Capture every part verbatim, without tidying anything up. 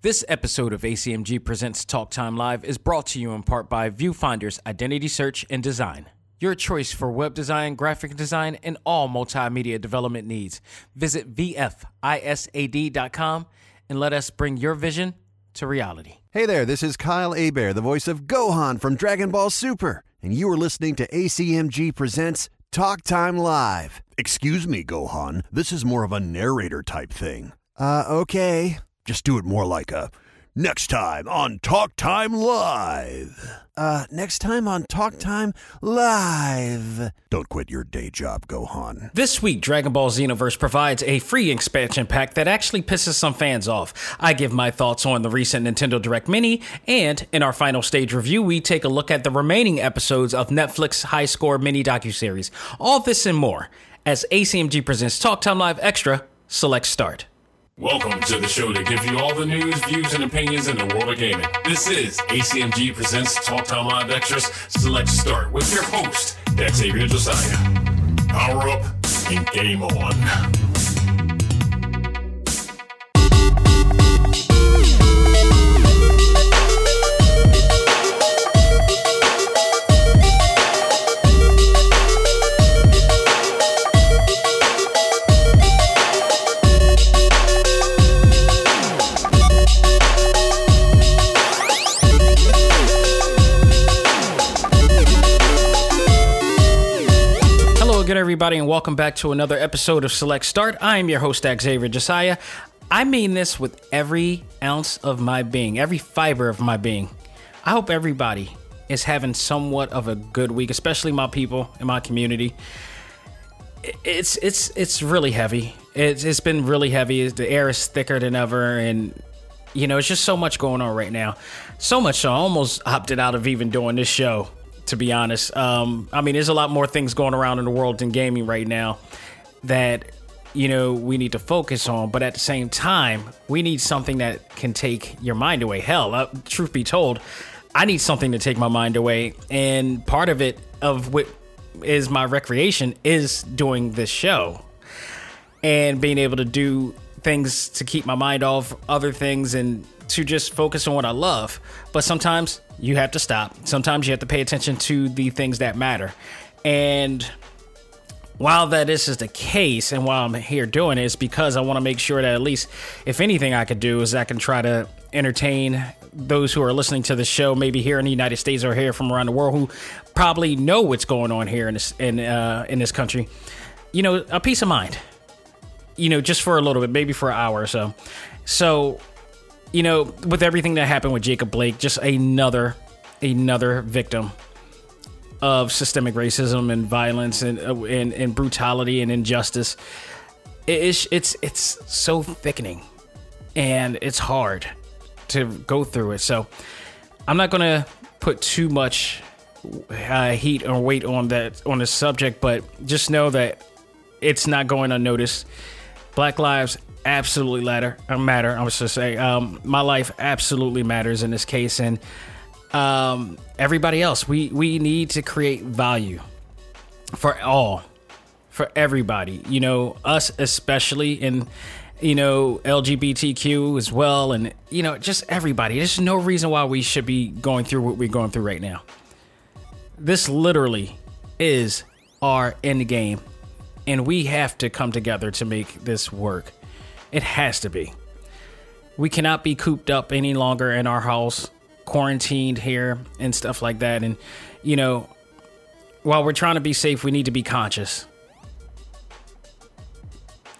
This episode of A C M G Presents Talk Time Live is brought to you in part by Viewfinders Identity Search and Design, your choice for web design, graphic design, and all multimedia development needs. Visit V F I S A D dot com and let us bring your vision to reality. Hey there, this is Kyle Hebert, the voice of Gohan from Dragon Ball Super, and you are listening to A C M G Presents Talk Time Live. Excuse me, Gohan, this is more of a narrator type thing. Uh, okay. Just do it more like a, next time on Talk Time Live. Uh, next time on Talk Time Live. Don't quit your day job, Gohan. This week, Dragon Ball Xenoverse provides a free expansion pack that actually pisses some fans off. I give my thoughts on the recent Nintendo Direct Mini, and in our final stage review, we take a look at the remaining episodes of Netflix high-score mini docuseries. All this and more, as A C M G Presents Talk Time Live Extra, select start. Welcome to the show to give you all the news, views, and opinions in the world of gaming. This is A C M G Presents Talk Time Live Extras. Select Start with your host, Dexavia Josiah. Power up and game on. Good everybody, and welcome back to another episode of Select Start. I am your host, Xavier Josiah. I mean this with every ounce of my being, every fiber of my being. I hope everybody is having somewhat of a good week, especially my people in my community. It's it's it's really heavy. It's it's been really heavy. The air is thicker than ever, and you know it's just so much going on right now. So much so I almost opted out of even doing this show, to be honest. Um, I mean, there's a lot more things going around in the world than gaming right now that, you know, we need to focus on. But at the same time, we need something that can take your mind away. Hell, uh, truth be told, I need something to take my mind away. And part of it, of what is my recreation, is doing this show and being able to do things to keep my mind off other things and to just focus on what I love. But sometimes you have to stop. Sometimes you have to pay attention to the things that matter. And while that this is the case, and while I'm here doing it, it's because I want to make sure that at least, if anything I could do, is I can try to entertain those who are listening to the show, maybe here in the United States or here from around the world, who probably know what's going on here in this, in, uh, in this country. You know, a peace of mind. You know, just for a little bit, maybe for an hour or so. So, you know, with everything that happened with Jacob Blake, just another, another victim of systemic racism and violence and and, and brutality and injustice. It's it's it's so thickening, and it's hard to go through it. So I'm not going to put too much uh, heat or weight on that on this subject, but just know that it's not going unnoticed. Black lives absolutely matter. Matter. I was just saying, um, my life absolutely matters in this case, and um, everybody else. We we need to create value for all, for everybody. You know, us especially, and you know L G B T Q as well, and you know just everybody. There's no reason why we should be going through what we're going through right now. This literally is our end game, and we have to come together to make this work. It has to be. We cannot be cooped up any longer in our house, quarantined here and stuff like that. And, you know, while we're trying to be safe, we need to be conscious.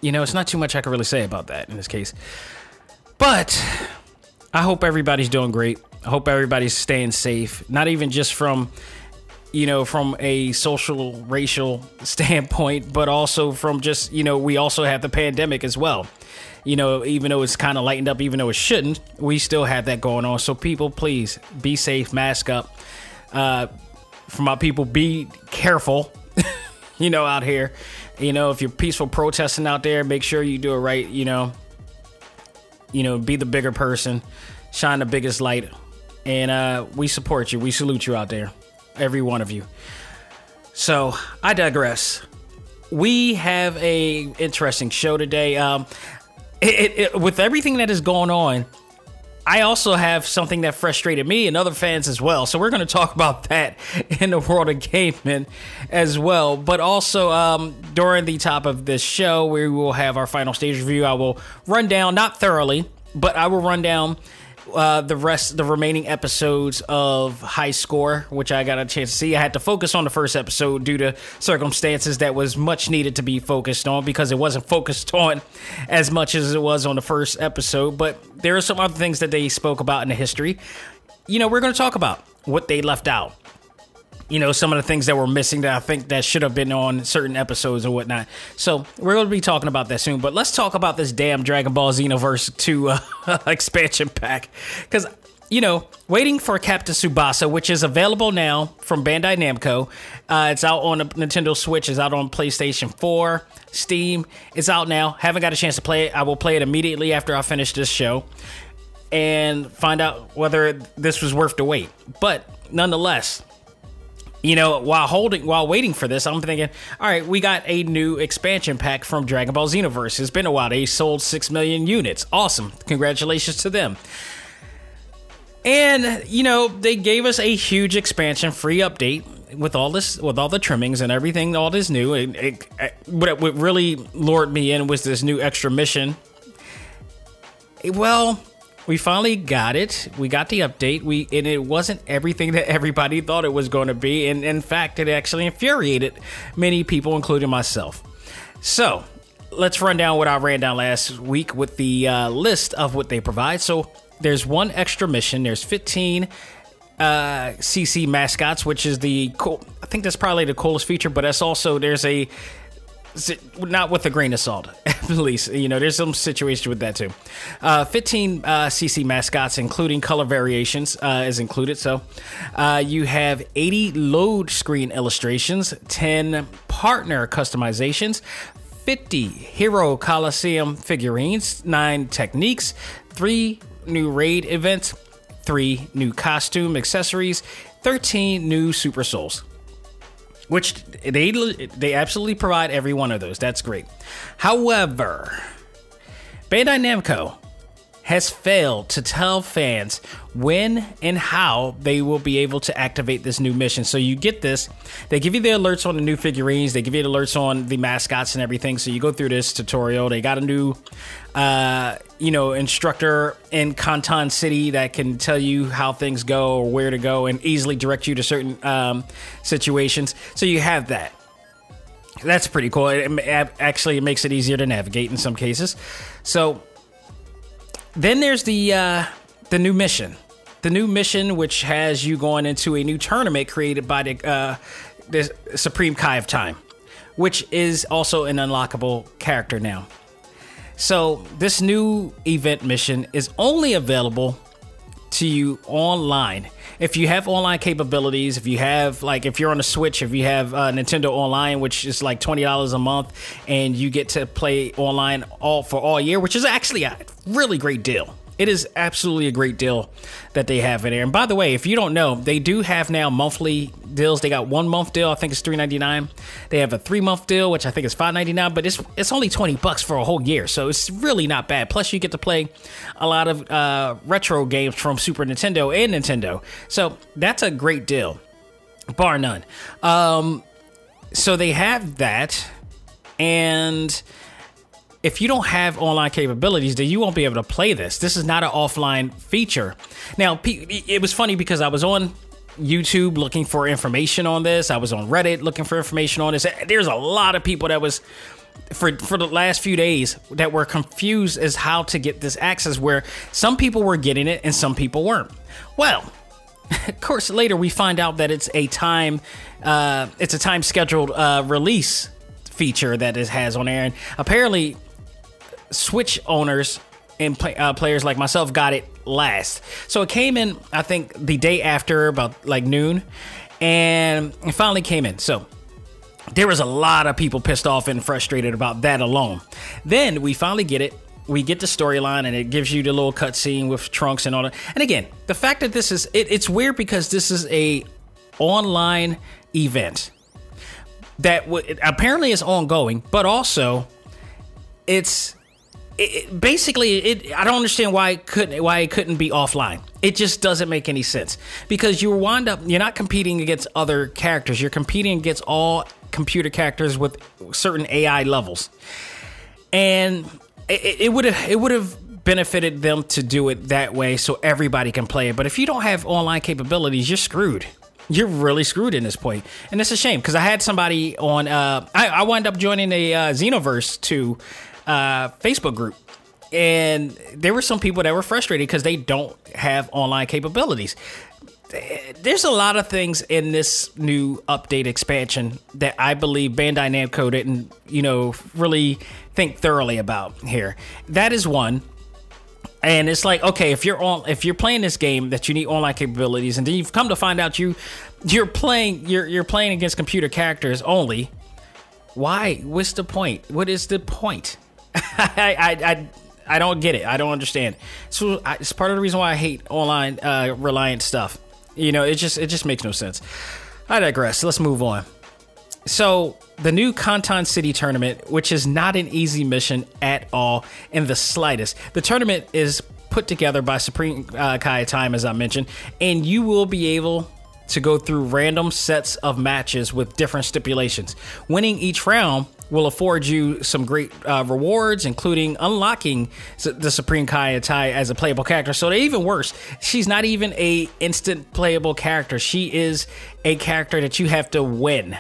You know, it's not too much I can really say about that in this case. But I hope everybody's doing great. I hope everybody's staying safe. Not even just from, you know, from a social, racial standpoint, but also from just, you know, we also have the pandemic as well. You know, even though it's kind of lightened up, even though it shouldn't, we still have that going on. So people, please be safe, mask up. Uh, for my people, be careful, you know, out here. You know, if you're peaceful protesting out there, make sure you do it right. You know, you know, be the bigger person, shine the biggest light. And uh, we support you. We salute you out there, every one of you. So I digress. We have a interesting show today. Um, It, it, it, with everything that is going on, I also have something that frustrated me and other fans as well. So we're going to talk about that in the world of gaming as well. But also um, during the top of this show, we will have our final stage review. I will run down, not thoroughly, but I will run down uh, the rest, the remaining episodes of High Score, which I got a chance to see. I had to focus on the first episode due to circumstances that was much needed to be focused on because it wasn't focused on as much as it was on the first episode. But there are some other things that they spoke about in the history. You know, we're going to talk about what they left out. You know, some of the things that were missing that I think that should have been on certain episodes or whatnot. So we're going to be talking about that soon. But let's talk about this damn Dragon Ball Xenoverse two uh, expansion pack. Because, you know, waiting for Captain Tsubasa, which is available now from Bandai Namco. Uh, it's out on the Nintendo Switch. It's out on PlayStation four, Steam. It's out now. Haven't got a chance to play it. I will play it immediately after I finish this show and find out whether this was worth the wait. But nonetheless, you know, while holding, while waiting for this, I'm thinking, all right, we got a new expansion pack from Dragon Ball Xenoverse. It's been a while. They sold six million units. Awesome. Congratulations to them. And, you know, they gave us a huge expansion free update with all this, with all the trimmings and everything, all this new. It, it, it, what really lured me in was this new extra mission. Well, we finally got it. We got the update. We and it wasn't everything that everybody thought it was going to be. And in fact, it actually infuriated many people, including myself. So let's run down what I ran down last week with the uh, list of what they provide. So there's one extra mission. There's fifteen uh, C C mascots, which is the cool. I think that's probably the coolest feature. But that's also there's a not with a grain of salt, at least. You know, there's some situation with that, too. Uh, fifteen uh, C C mascots, including color variations, uh, is included. So uh, you have eighty load screen illustrations, ten partner customizations, fifty Hero Coliseum figurines, nine techniques, three new raid events, three new costume accessories, thirteen new Super Souls. Which they they absolutely provide every one of those. That's great. However, Bandai Namco has failed to tell fans when and how they will be able to activate this new mission. So you get this. They give you the alerts on the new figurines. They give you the alerts on the mascots and everything. So you go through this tutorial. They got a new, uh, you know, instructor in Conton City that can tell you how things go or where to go and easily direct you to certain um, situations. So you have that. That's pretty cool. It, it, actually, it makes it easier to navigate in some cases. So then there's the uh, the new mission, the new mission, which has you going into a new tournament created by the, uh, the Supreme Kai of Time, which is also an unlockable character now. So this new event mission is only available to you online. If you have online capabilities, if you have like if you're on a Switch, if you have uh, Nintendo Online, which is like twenty dollars a month, and you get to play online all for all year, which is actually a really great deal. It is absolutely a great deal that they have in there. And by the way, if you don't know, they do have now monthly deals. They got one month deal, I think it's three ninety-nine. They have a three month deal, which I think is five ninety-nine. But it's it's only twenty bucks for a whole year, so it's really not bad. Plus, you get to play a lot of uh, retro games from Super Nintendo and Nintendo, so that's a great deal, bar none. Um, so they have that, and if you don't have online capabilities, then you won't be able to play this. This is not an offline feature. Now, it was funny because I was on YouTube looking for information on this. I was on Reddit looking for information on this. There's a lot of people that was, for, for the last few days, that were confused as how to get this access, where some people were getting it and some people weren't. Well, of course, later we find out that it's a time, uh, it's a time scheduled uh, release feature that it has on there. And apparently Switch owners and play, uh, players like myself got it last. So it came in, I think, the day after, about like noon, and it finally came in. So there was a lot of people pissed off and frustrated about that alone. Then we finally get it. We get the storyline, and it gives you the little cutscene with Trunks and all that. And again, the fact that this is it, it's weird because this is a online event that w- apparently is ongoing, but also it's it, basically, it, I don't understand why it couldn't why it couldn't be offline. It just doesn't make any sense, because you wind up you're not competing against other characters. You're competing against all computer characters with certain A I levels, and it would have it would have benefited them to do it that way so everybody can play it. But if you don't have online capabilities, you're screwed. You're really screwed in this point. And it's a shame, because I had somebody on, uh, I, I wound up joining a uh, Xenoverse two uh, Facebook group. And there were some people that were frustrated because they don't have online capabilities. There's a lot of things in this new update expansion that I believe Bandai Namco didn't, you know, really think thoroughly about here. That is one. And it's like, okay, if you're on, if you're playing this game that you need online capabilities, and then you've come to find out you you're playing you're you're playing against computer characters only. Why? What's the point? What is the point? I, I I I don't get it. I don't understand. So I, it's part of the reason why I hate online uh, reliant stuff. You know, it just it just makes no sense. I digress. Let's move on. So the new Conton City tournament, which is not an easy mission at all in the slightest. The tournament is put together by Supreme uh, Kai of Time, as I mentioned, and you will be able to go through random sets of matches with different stipulations. Winning each round will afford you some great uh, rewards, including unlocking the Supreme Kai of Time as a playable character. So they're even worse. She's not even a instant playable character. She is a character that you have to win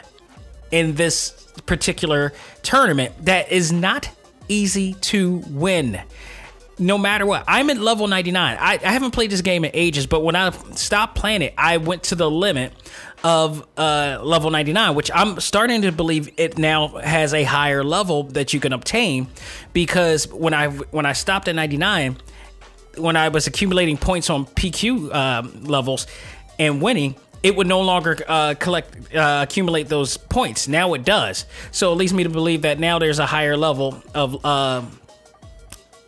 in this particular tournament that is not easy to win, no matter what. I'm at level ninety-nine. I, I haven't played this game in ages, but when I stopped playing it, I went to the limit of uh, level ninety-nine, which I'm starting to believe it now has a higher level that you can obtain, because when I when I stopped at ninety-nine, when I was accumulating points on P Q um, levels and winning, it would no longer uh, collect uh, accumulate those points. Now it does. So it leads me to believe that now there's a higher level of uh,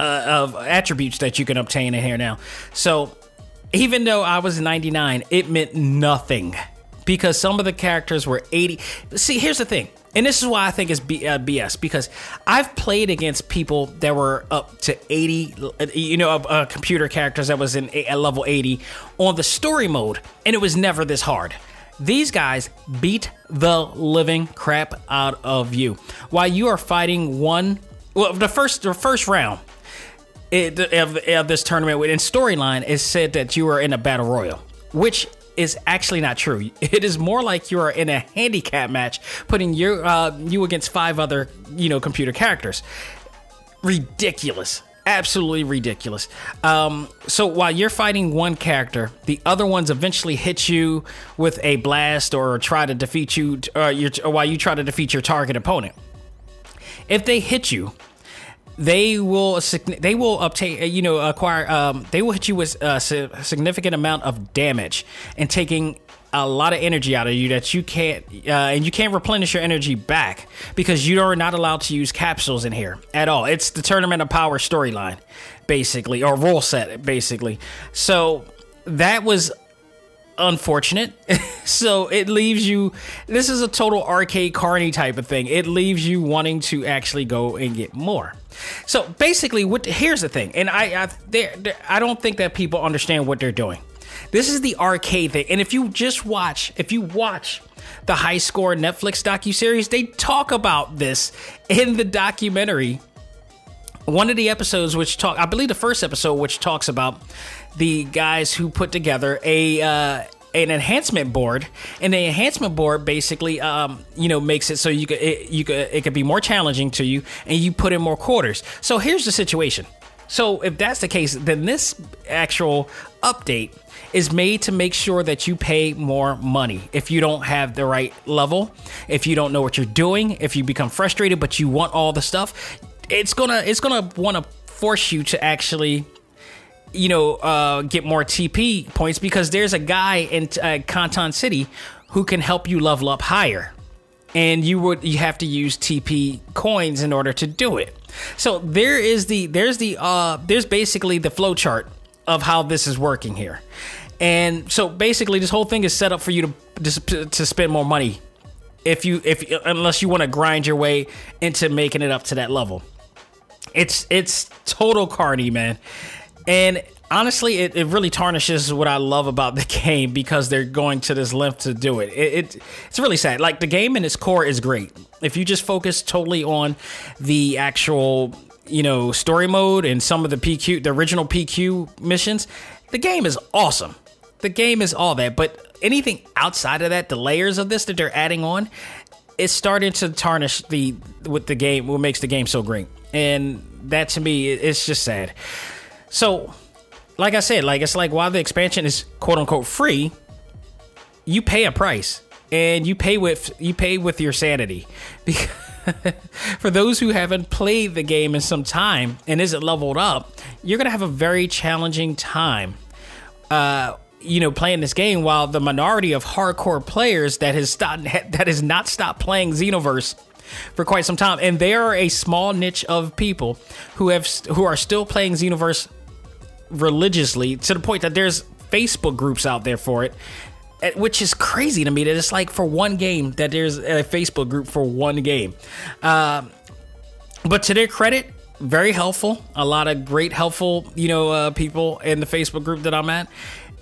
uh, of attributes that you can obtain in here now. So even though I was ninety-nine, it meant nothing, because some of the characters were eighty. See, here's the thing. And this is why I think it's B- uh, B S, because I've played against people that were up to eighty, you know, uh, uh, computer characters that was in at level eighty on the story mode, and it was never this hard. These guys beat the living crap out of you while you are fighting one. Well, the first the first round it, of, of this tournament in storyline is said that you are in a battle royal, which is actually not true. It is more like you are in a handicap match, putting your uh, you against five other, you know, computer characters. Ridiculous, absolutely ridiculous. Um, so while you're fighting one character, the other ones eventually hit you with a blast or try to defeat you, or your, or while you try to defeat your target opponent. If they hit you, They will they will obtain you know acquire um, they will hit you with a significant amount of damage and taking a lot of energy out of you that you can't uh, and you can't replenish your energy back, because you are not allowed to use capsules in here at all. It's the Tournament of Power storyline, basically, or rule set, basically. So that was unfortunate. So it leaves you, this is a total arcade carny type of thing. It leaves you wanting to actually go and get more. So basically, what here's the thing, and I I, they're, they're, I don't think that people understand what they're doing. This is the arcade thing, and if you just watch, if you watch the high-score Netflix docuseries, they talk about this in the documentary. One of the episodes, which talk, I believe the first episode, which talks about the guys who put together a uh, an enhancement board, and the enhancement board basically, um, you know, makes it so you could it, you could it could be more challenging to you, and you put in more quarters. So here's the situation. So if that's the case, then this actual update is made to make sure that you pay more money if you don't have the right level, if you don't know what you're doing, if you become frustrated but you want all the stuff. It's gonna it's gonna want to force you to actually, you know, uh, get more T P points, because there's a guy in uh, Conton City who can help you level up higher, and you would you have to use T P coins in order to do it. So there is the there's the uh, there's basically the flowchart of how this is working here, and so basically this whole thing is set up for you to to spend more money if you if unless you want to grind your way into making it up to that level. It's it's total carny, man. And honestly, it, it really tarnishes what I love about the game because they're going to this length to do it. It, it. It's really sad. Like, the game in its core is great. If you just focus totally on the actual, you know, story mode and some of the P Q, the original P Q missions, the game is awesome. The game is all that. But anything outside of that, the layers of this that they're adding on, it's starting to tarnish the with the game, what makes the game so great. And that, to me, it's just sad. So, like I said, like it's like while the expansion is quote unquote free, you pay a price, and you pay with you pay with your sanity. Because for those who haven't played the game in some time and isn't leveled up, you're gonna have a very challenging time. Uh, you know, playing this game, while the minority of hardcore players that has stopped, that has not stopped playing Xenoverse for quite some time, and there are a small niche of people who have who are still playing Xenoverse religiously, to the point that there's Facebook groups out there for it, which is crazy to me that it's like for one game that there's a Facebook group for one game. Uh, but to their credit, very helpful. A lot of great, helpful, you know, uh, people in the Facebook group that I'm at.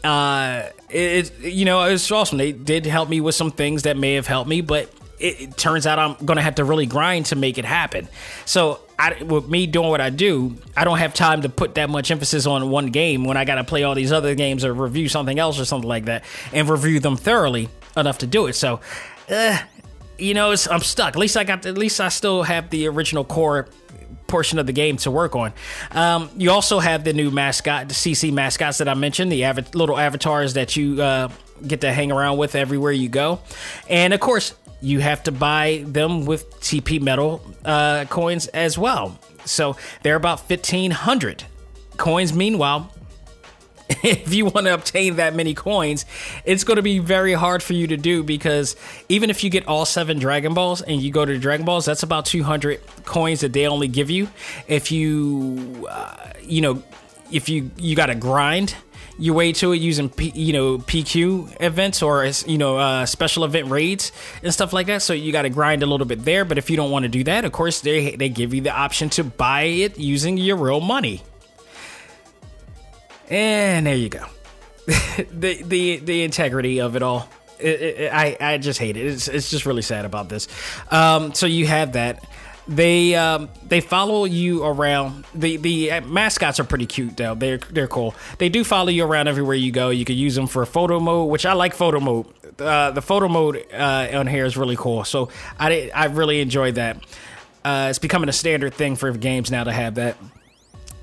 Uh, it, it you know, it's awesome. They did help me with some things that may have helped me, but it, it turns out I'm gonna have to really grind to make it happen. So I, with me doing what I do, I don't have time to put that much emphasis on one game when I gotta play all these other games or review something else or something like that, and review them thoroughly enough to do it. So, uh, you know, it's, I'm stuck. At least I got. At least I still have the original core portion of the game to work on. Um, you also have the new mascot, the C C mascots that I mentioned, the av- little avatars that you uh, get to hang around with everywhere you go. And of course, you have to buy them with T P metal uh, coins as well. So they're about fifteen hundred coins. Meanwhile, if you want to obtain that many coins, it's going to be very hard for you to do, because even if you get all seven Dragon Balls and you go to the Dragon Balls, that's about two hundred coins that they only give you. If you, uh, you know, if you, you got to grind your way to it using, P, you know, P Q events or, you know, uh, special event raids and stuff like that. So you got to grind a little bit there. But if you don't want to do that, of course, they they give you the option to buy it using your real money. And there you go. the the the integrity of it all. It, it, I I just hate it. It's it's just really sad about this. Um, so you have that. They um, they follow you around. The the mascots are pretty cute though. They're they're cool. They do follow you around everywhere you go. You can use them for photo mode, which I like photo mode. Uh, the photo mode uh, on here is really cool. So I I really enjoyed that. Uh, it's becoming a standard thing for games now to have that.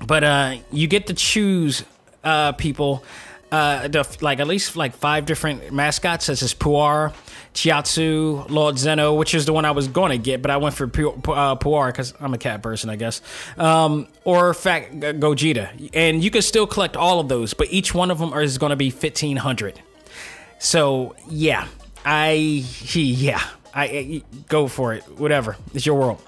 But uh, you get to choose. Uh, people, uh, the, like at least like five different mascots, such as Puar, Chiatsu, Lord Zeno, which is the one I was going to get, but I went for Pu- uh, Puar because I'm a cat person, I guess, um, or Fat Gogeta. And you can still collect all of those, but each one of them is going to be fifteen hundred. So, yeah, I, yeah, I, I go for it. Whatever. It's your world.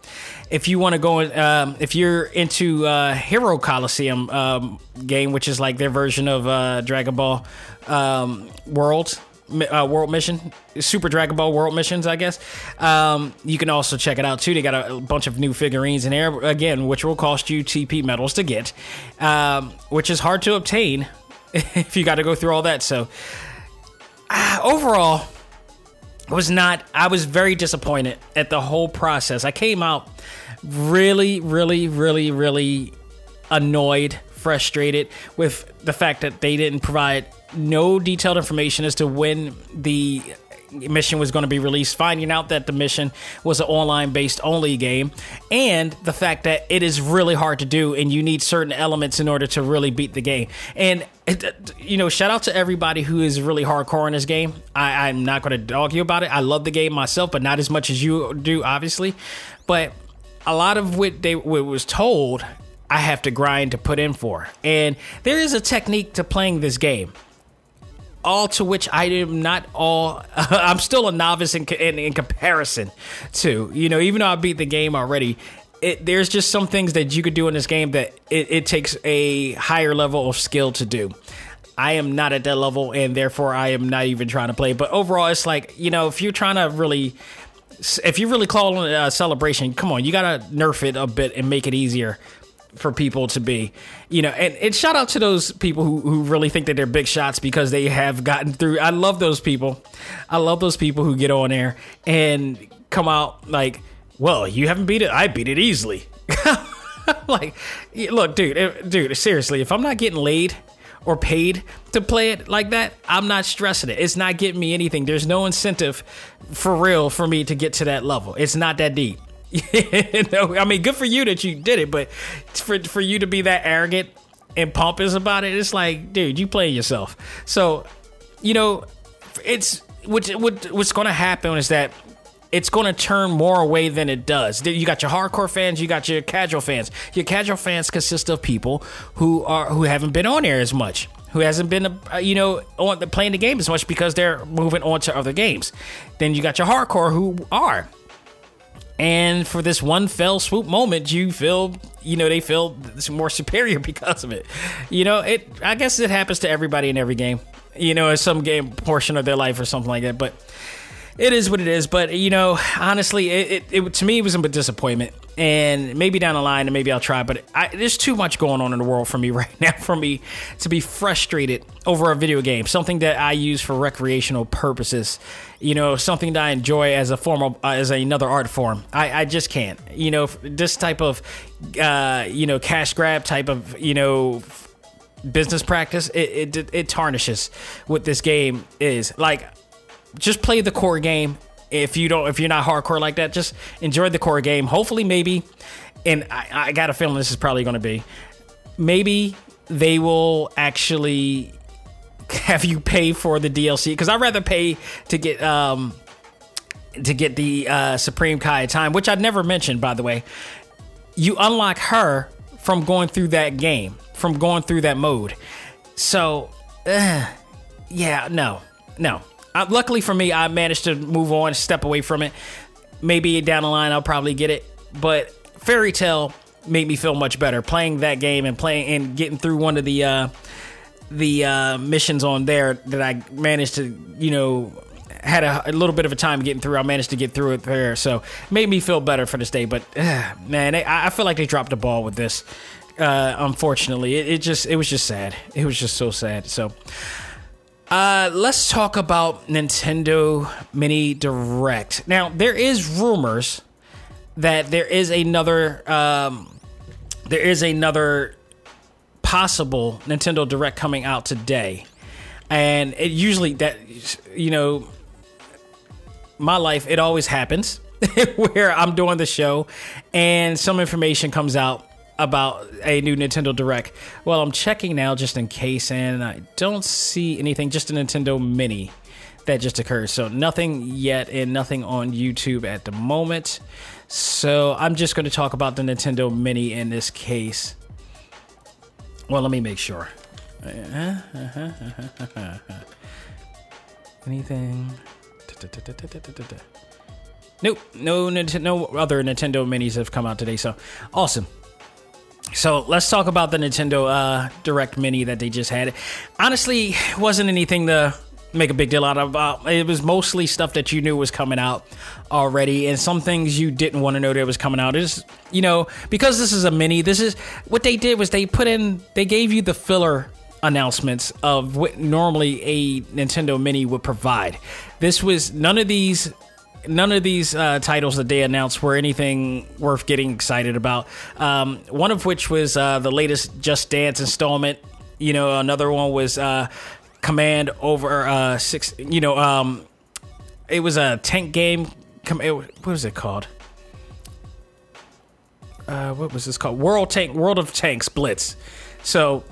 If you want to go, um, if you're into uh, Hero Coliseum um, game, which is like their version of uh, Dragon Ball um, World uh, World Mission, Super Dragon Ball World Missions, I guess. Um, you can also check it out too. They got a, a bunch of new figurines in there again, which will cost you T P medals to get, um, which is hard to obtain if you got to go through all that. So uh, overall. I was not, I was very disappointed at the whole process. I came out really, really, really, really annoyed, frustrated with the fact that they didn't provide no detailed information as to when the mission was going to be released, finding out that the mission was an online-based only game, and the fact that it is really hard to do and you need certain elements in order to really beat the game. And, you know, shout out to everybody who is really hardcore in this game. I, I'm not going to dog you about it. I love the game myself, but not as much as you do, obviously. But a lot of what they what was told, I have to grind to put in for. And there is a technique to playing this game. All to which I am not all, I'm still a novice in, in in comparison to, you know, even though I beat the game already, it, there's just some things that you could do in this game that it, it takes a higher level of skill to do. I am not at that level, and therefore I am not even trying to play. But overall, it's like, you know, if you're trying to really, if you really call on a celebration, come on, you got to nerf it a bit and make it easier for people to be, you know, and, and shout out to those people who, who really think that they're big shots because they have gotten through. I love those people. I love those people who get on there and come out like, well, you haven't beat it. I beat it easily. Like, look, dude, dude, seriously, if I'm not getting laid or paid to play it like that, I'm not stressing it. It's not getting me anything. There's no incentive for real for me to get to that level. It's not that deep. No, I mean, good for you that you did it, but for for you to be that arrogant and pompous about it, it's like, dude, you play yourself. So, you know, it's what, what what's going to happen is that it's going to turn more away than it does. You got your hardcore fans, you got your casual fans. Your casual fans consist of people who are who haven't been on air as much, who hasn't been, you know, on the, playing the game as much because they're moving on to other games. Then you got your hardcore who are. And for this one fell swoop moment, you feel, you know, they feel more superior because of it. You know, it. I guess it happens to everybody in every game. You know, in some game portion of their life or something like that. But it is what it is. But, you know, honestly, it, it, it to me, it was a disappointment. And maybe down the line, and maybe I'll try. But I, there's too much going on in the world for me right now for me to be frustrated over a video game, something that I use for recreational purposes, you know, something that I enjoy as a form of, uh, as another art form. I, I just can't, you know, this type of, uh, you know, cash grab type of, you know, business practice. It it, it tarnishes what this game is. Like, just play the core game. If you don't, if you're not hardcore like that, just enjoy the core game. Hopefully, maybe, and I, I got a feeling this is probably going to be, maybe they will actually have you pay for the D L C, because I'd rather pay to get um to get the uh, Supreme Kai of Time, which I'd never mentioned, by the way. You unlock her from going through that game, from going through that mode. So, uh, yeah, no, no. Uh, luckily for me, I managed to move on, step away from it. Maybe down the line, I'll probably get it. But Fairy Tale made me feel much better playing that game and playing and getting through one of the uh, the uh, missions on there that I managed to, you know, had a, a little bit of a time getting through. I managed to get through it there, so made me feel better for this day. But uh, man, they, I feel like they dropped the ball with this. Uh, unfortunately, it, it just it was just sad. It was just so sad. So. Uh, let's talk about Nintendo Mini Direct. Now, there is rumors that there is another, um, there is another possible Nintendo Direct coming out today, and it usually that you know, my life it always happens where I'm doing the show and some information comes out about a new Nintendo Direct. Well, I'm checking now just in case, and I don't see anything, just a Nintendo Mini that just occurred. So nothing yet, and nothing on YouTube at the moment. So I'm just going to talk about the Nintendo Mini in this case. Well, let me make sure. Uh-huh, uh-huh, uh-huh, uh-huh. Anything? Nope, no, no other Nintendo Minis have come out today, so awesome. So let's talk about the Nintendo uh, Direct Mini that they just had. Honestly, wasn't anything to make a big deal out of. It was mostly stuff that you knew was coming out already, and some things you didn't want to know that was coming out. Is you know because this is a mini. This is what they did was they put in. They gave you the filler announcements of what normally a Nintendo Mini would provide. This was none of these. None of these uh, titles that they announced were anything worth getting excited about. Um, one of which was uh, the latest Just Dance installment. You know, another one was uh, Command Over uh, Six. You know, um, it was a tank game. Com- it, what was it called? Uh, what was this called? World Tank, World of Tanks Blitz. So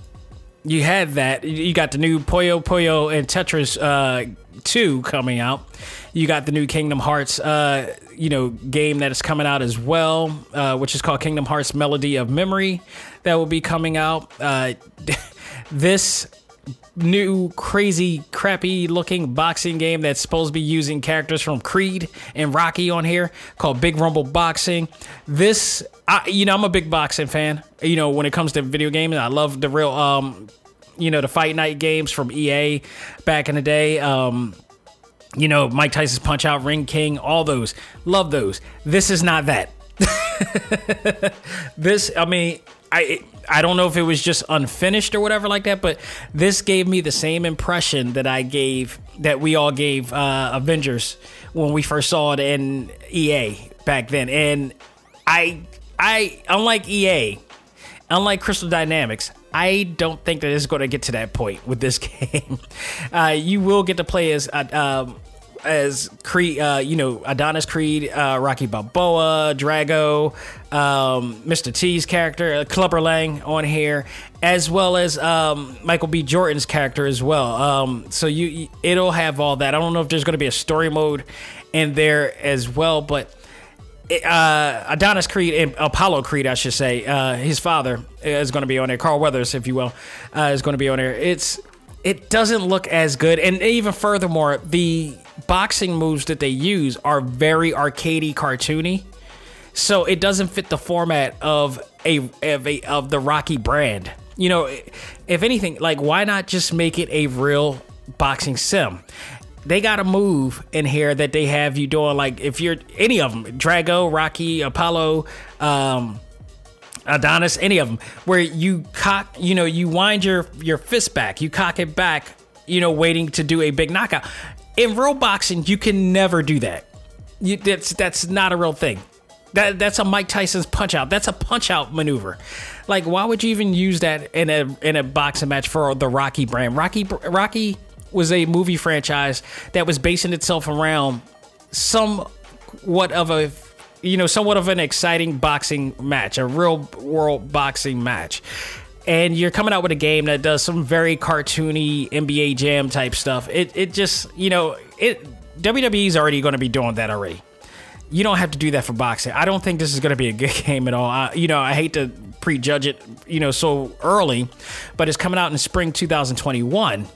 you had that. You got the new Puyo Puyo and Tetris uh, two coming out. You got the new Kingdom Hearts, uh, you know, game that is coming out as well, uh, which is called Kingdom Hearts Melody of Memory that will be coming out. Uh, this new crazy, crappy looking boxing game that's supposed to be using characters from Creed and Rocky on here called Big Rumble Boxing. This, I, you know, I'm a big boxing fan, you know, when it comes to video games. I love the real, um, you know, the Fight Night games from E A back in the day. Um You know, Mike Tyson's Punch-Out, Ring King, all those. Love those. This is not that. This, I mean, I I don't know if it was just unfinished or whatever like that, but this gave me the same impression that I gave, that we all gave uh, Avengers when we first saw it in E A back then. And I I unlike E A, unlike Crystal Dynamics, I don't think that it's going to get to that point with this game. Uh, you will get to play as uh, um, as Creed, uh, you know, Adonis Creed, uh, Rocky Balboa, Drago, um, Mister T's character, Clubber Lang on here, as well as um, Michael B. Jordan's character as well. Um, so you, it'll have all that. I don't know if there's going to be a story mode in there as well, but. Uh, Adonis Creed and Apollo Creed, I should say, uh, his father is going to be on there. Carl Weathers, if you will, uh, is going to be on there. It's it doesn't look as good, and even furthermore, the boxing moves that they use are very arcadey, cartoony. So it doesn't fit the format of a of a of the Rocky brand. You know, if anything, like why not just make it a real boxing sim? They got a move in here that they have you doing, like if you're any of them, Drago, Rocky, Apollo, um, Adonis, any of them, where you cock, you know, you wind your, your fist back, you cock it back, you know, waiting to do a big knockout. In real boxing, you can never do that. You, that's that's not a real thing. That that's a Mike Tyson's punch out. That's a punch out maneuver. Like, why would you even use that in a in a boxing match for the Rocky brand? Rocky Rocky. was a movie franchise that was basing itself around somewhat of a, you know, somewhat of an exciting boxing match, a real world boxing match. And you're coming out with a game that does some very cartoony N B A Jam type stuff. It it just, you know, it W W E's already going to be doing that already. You don't have to do that for boxing. I don't think this is going to be a good game at all. I, you know, I hate to prejudge it, you know, so early, but it's coming out in spring two thousand twenty-one.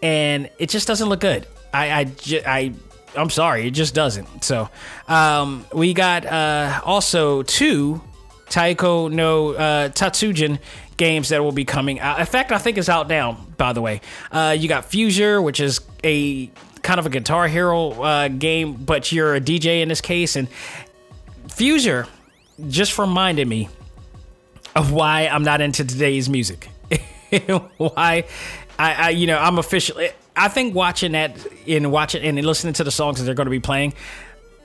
And it just doesn't look good. I, I, I, I'm sorry, it just doesn't. So, um, we got uh, also two Taiko no uh, Tatsujin games that will be coming out. In fact, I think it's out now, by the way. Uh, you got Fuser, which is a kind of a Guitar Hero uh, game, but you're a D J in this case. And Fuser just reminded me of why I'm not into today's music. Why? I, I, you know, I'm officially, I think watching that and watching and listening to the songs that they're going to be playing,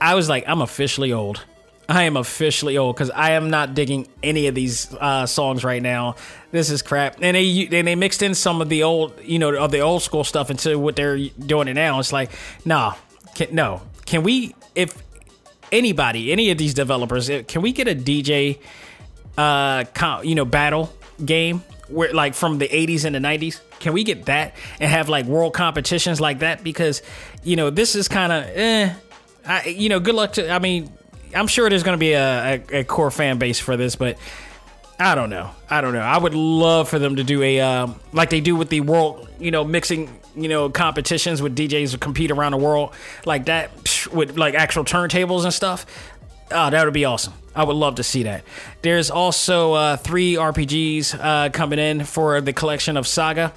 I was like, I'm officially old. I am officially old because I am not digging any of these uh, songs right now. This is crap. And they and they mixed in some of the old, you know, of the old school stuff into what they're doing it now. It's like, nah, can, no. Can we, if anybody, any of these developers, can we get a D J, uh, you know, battle game? Where, like from the eighties and the nineties, can we get that and have like world competitions like that? Because, you know, this is kind of, eh, I, you know, good luck to, I mean, I'm sure there's going to be a, a, a core fan base for this, but I don't know. I don't know. I would love for them to do a, um, like they do with the world, you know, mixing, you know, competitions with D Js who compete around the world like that with like actual turntables and stuff. Oh, that would be awesome. I would love to see that. There's also uh, three R P Gs uh, coming in for the collection of Saga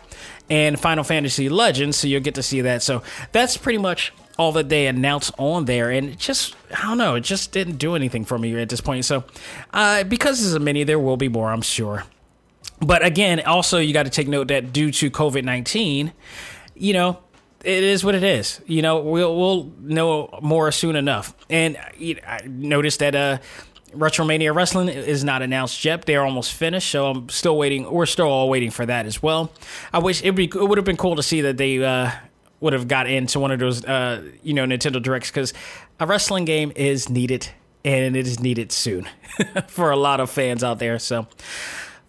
and Final Fantasy Legends, so you'll get to see that. So that's pretty much all that they announced on there, and it just, I don't know, it just didn't do anything for me at this point. So uh, because there's a mini, there will be more, I'm sure. But again, also you got to take note that due to COVID nineteen, you know, it is what it is. You know, we'll we'll know more soon enough. And I noticed that uh, Retromania Wrestling is not announced yet. They're almost finished, so I'm still waiting. We're still all waiting for that as well. I wish it'd be, it would have been cool to see that they uh, would have got into one of those, uh, you know, Nintendo Directs, because a wrestling game is needed, and it is needed soon for a lot of fans out there. So.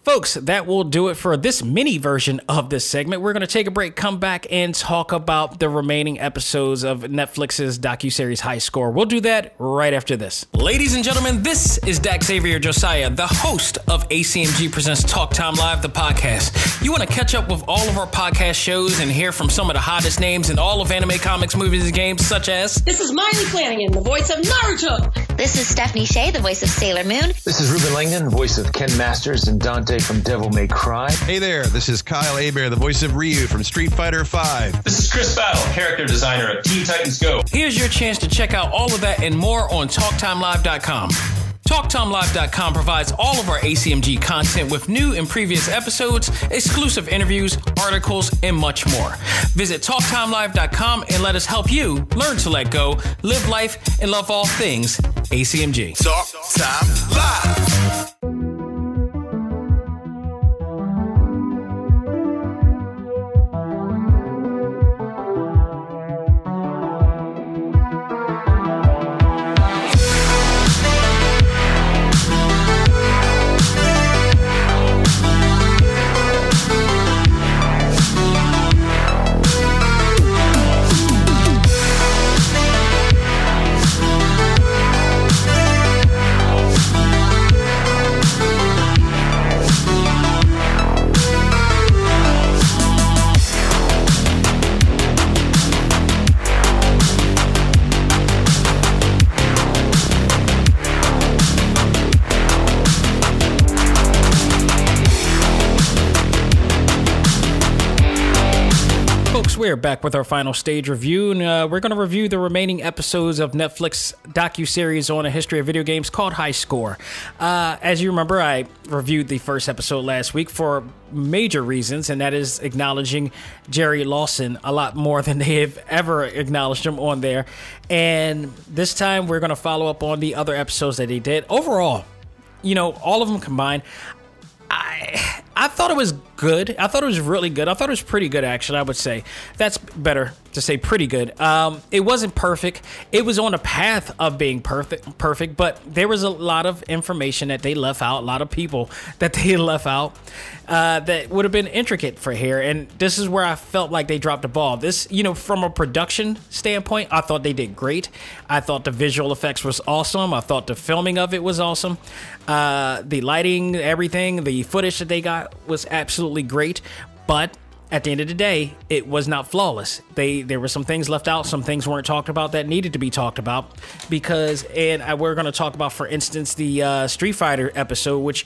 Folks, that will do it for this mini version of this segment. We're going to take a break, come back, and talk about the remaining episodes of Netflix's docuseries High Score. We'll do that right after this. Ladies and gentlemen, this is Dexavia Josiah, the host of A C M G Presents Talk Time Live, the podcast. You want to catch up with all of our podcast shows and hear from some of the hottest names in all of anime, comics, movies, and games, such as... This is Miley Flanagan, the voice of Naruto. This is Stephanie Shea, the voice of Sailor Moon. This is Ruben Langdon, voice of Ken Masters and Dante from Devil May Cry. Hey there, this is Kyle Hebert, the voice of Ryu from Street Fighter five. This is Chris Battle, character designer of Teen Titans Go. Here's your chance to check out all of that and more on Talk Time Live dot com. Talk Time Live dot com provides all of our A C M G content with new and previous episodes, exclusive interviews, articles, and much more. Visit Talk Time Live dot com and let us help you learn to let go, live life, and love all things A C M G. Talk Time Live. We're back with our final stage review, and uh, we're going to review the remaining episodes of Netflix docuseries on a history of video games called High-Score. Uh, as you remember, I reviewed the first episode last week for major reasons, and that is acknowledging Jerry Lawson a lot more than they have ever acknowledged him on there. And this time, we're going to follow up on the other episodes that he did. Overall, you know, all of them combined, I... I thought it was good. I thought it was really good. I thought it was pretty good, actually, I would say. That's better to say pretty good. Um, it wasn't perfect. It was on a path of being perfect, perfect, but there was a lot of information that they left out, a lot of people that they left out uh, that would have been intricate for here. And this is where I felt like they dropped the ball. This, you know, from a production standpoint, I thought they did great. I thought the visual effects was awesome. I thought the filming of it was awesome. Uh, the lighting, everything, the footage that they got was absolutely great, but at the end of the day, it was not flawless. They there were some things left out, some things weren't talked about that needed to be talked about, because and I, we're going to talk about, for instance, the uh, Street Fighter episode, which,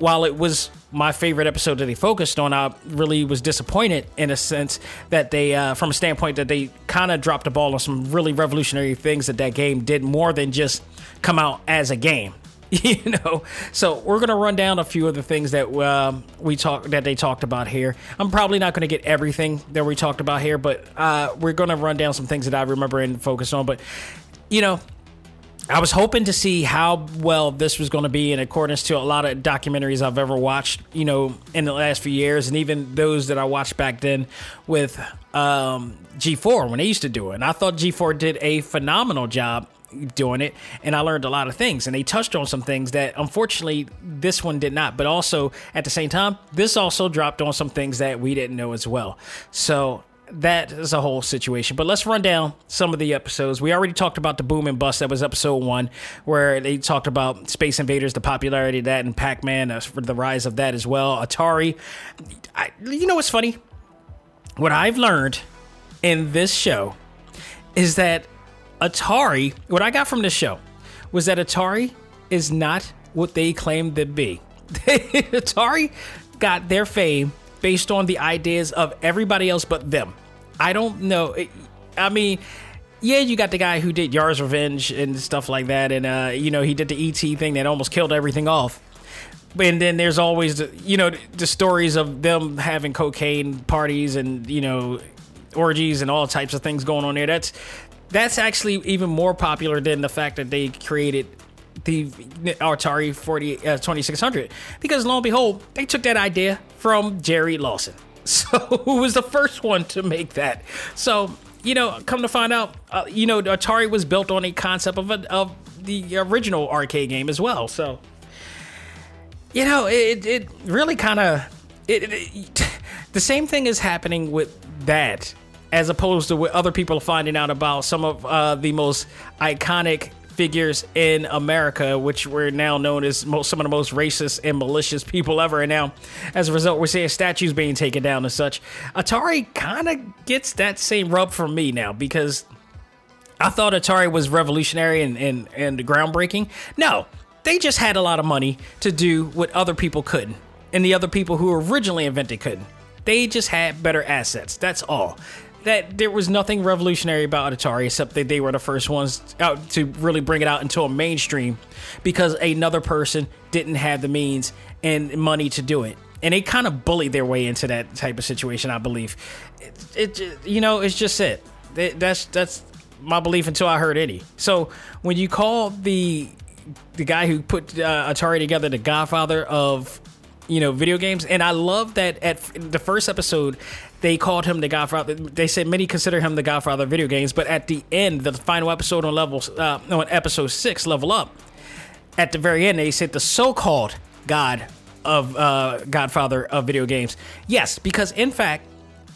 while it was my favorite episode that they focused on, I really was disappointed in a sense that they, uh, from a standpoint that they kind of dropped the ball on some really revolutionary things that that game did more than just come out as a game. You know, so we're going to run down a few of the things that um, we talk that they talked about here. I'm probably not going to get everything that we talked about here, but uh, we're going to run down some things that I remember and focus on. But, you know, I was hoping to see how well this was going to be in accordance to a lot of documentaries I've ever watched, you know, in the last few years, and even those that I watched back then with um, G four when they used to do it. And I thought G four did a phenomenal job doing it, and I learned a lot of things, and they touched on some things that unfortunately this one did not, but also at the same time this also dropped on some things that we didn't know as well. So that is a whole situation, but let's run down some of the episodes. We already talked about the boom and bust. That was episode one, where they talked about Space Invaders, the popularity of that, and Pac-Man, uh, the rise of that as well. Atari. I, you know what's funny, what I've learned in this show is that Atari, what I got from this show was that Atari is not what they claim to be. Atari got their fame based on the ideas of everybody else but them. I don't know. I mean, yeah, you got the guy who did Yars Revenge and stuff like that. And, uh, you know, he did the E T thing that almost killed everything off. And then there's always, the, you know, the stories of them having cocaine parties and, you know, orgies and all types of things going on there. That's That's actually even more popular than the fact that they created the Atari forty, uh, twenty-six hundred, because lo and behold, they took that idea from Jerry Lawson, so who was the first one to make that. So, you know, come to find out, uh, you know, Atari was built on a concept of, a, of the original arcade game as well. So, you know, it, it really kind of it, it, the same thing is happening with that, as opposed to what other people are finding out about some of uh, the most iconic figures in America, which we're now known as most, some of the most racist and malicious people ever. And now, as a result, we're seeing statues being taken down and such. Atari kind of gets that same rub from me now, because I thought Atari was revolutionary and, and, and groundbreaking. No, they just had a lot of money to do what other people couldn't, and the other people who originally invented couldn't. They just had better assets. That's all. that there was nothing revolutionary about Atari except that they were the first ones out to really bring it out into a mainstream because another person didn't have the means and money to do it. And they kind of bullied their way into that type of situation, I believe. It, it you know, it's just it. it. That's that's my belief until I heard Eddie. So when you call the the guy who put uh, Atari together the godfather of, you know, video games, and I love that at the first episode they called him the godfather. They said many consider him the godfather of video games, but at the end, the final episode on level uh, on episode six, Level Up, at the very end they said the so-called god of uh, godfather of video games. Yes, because in fact,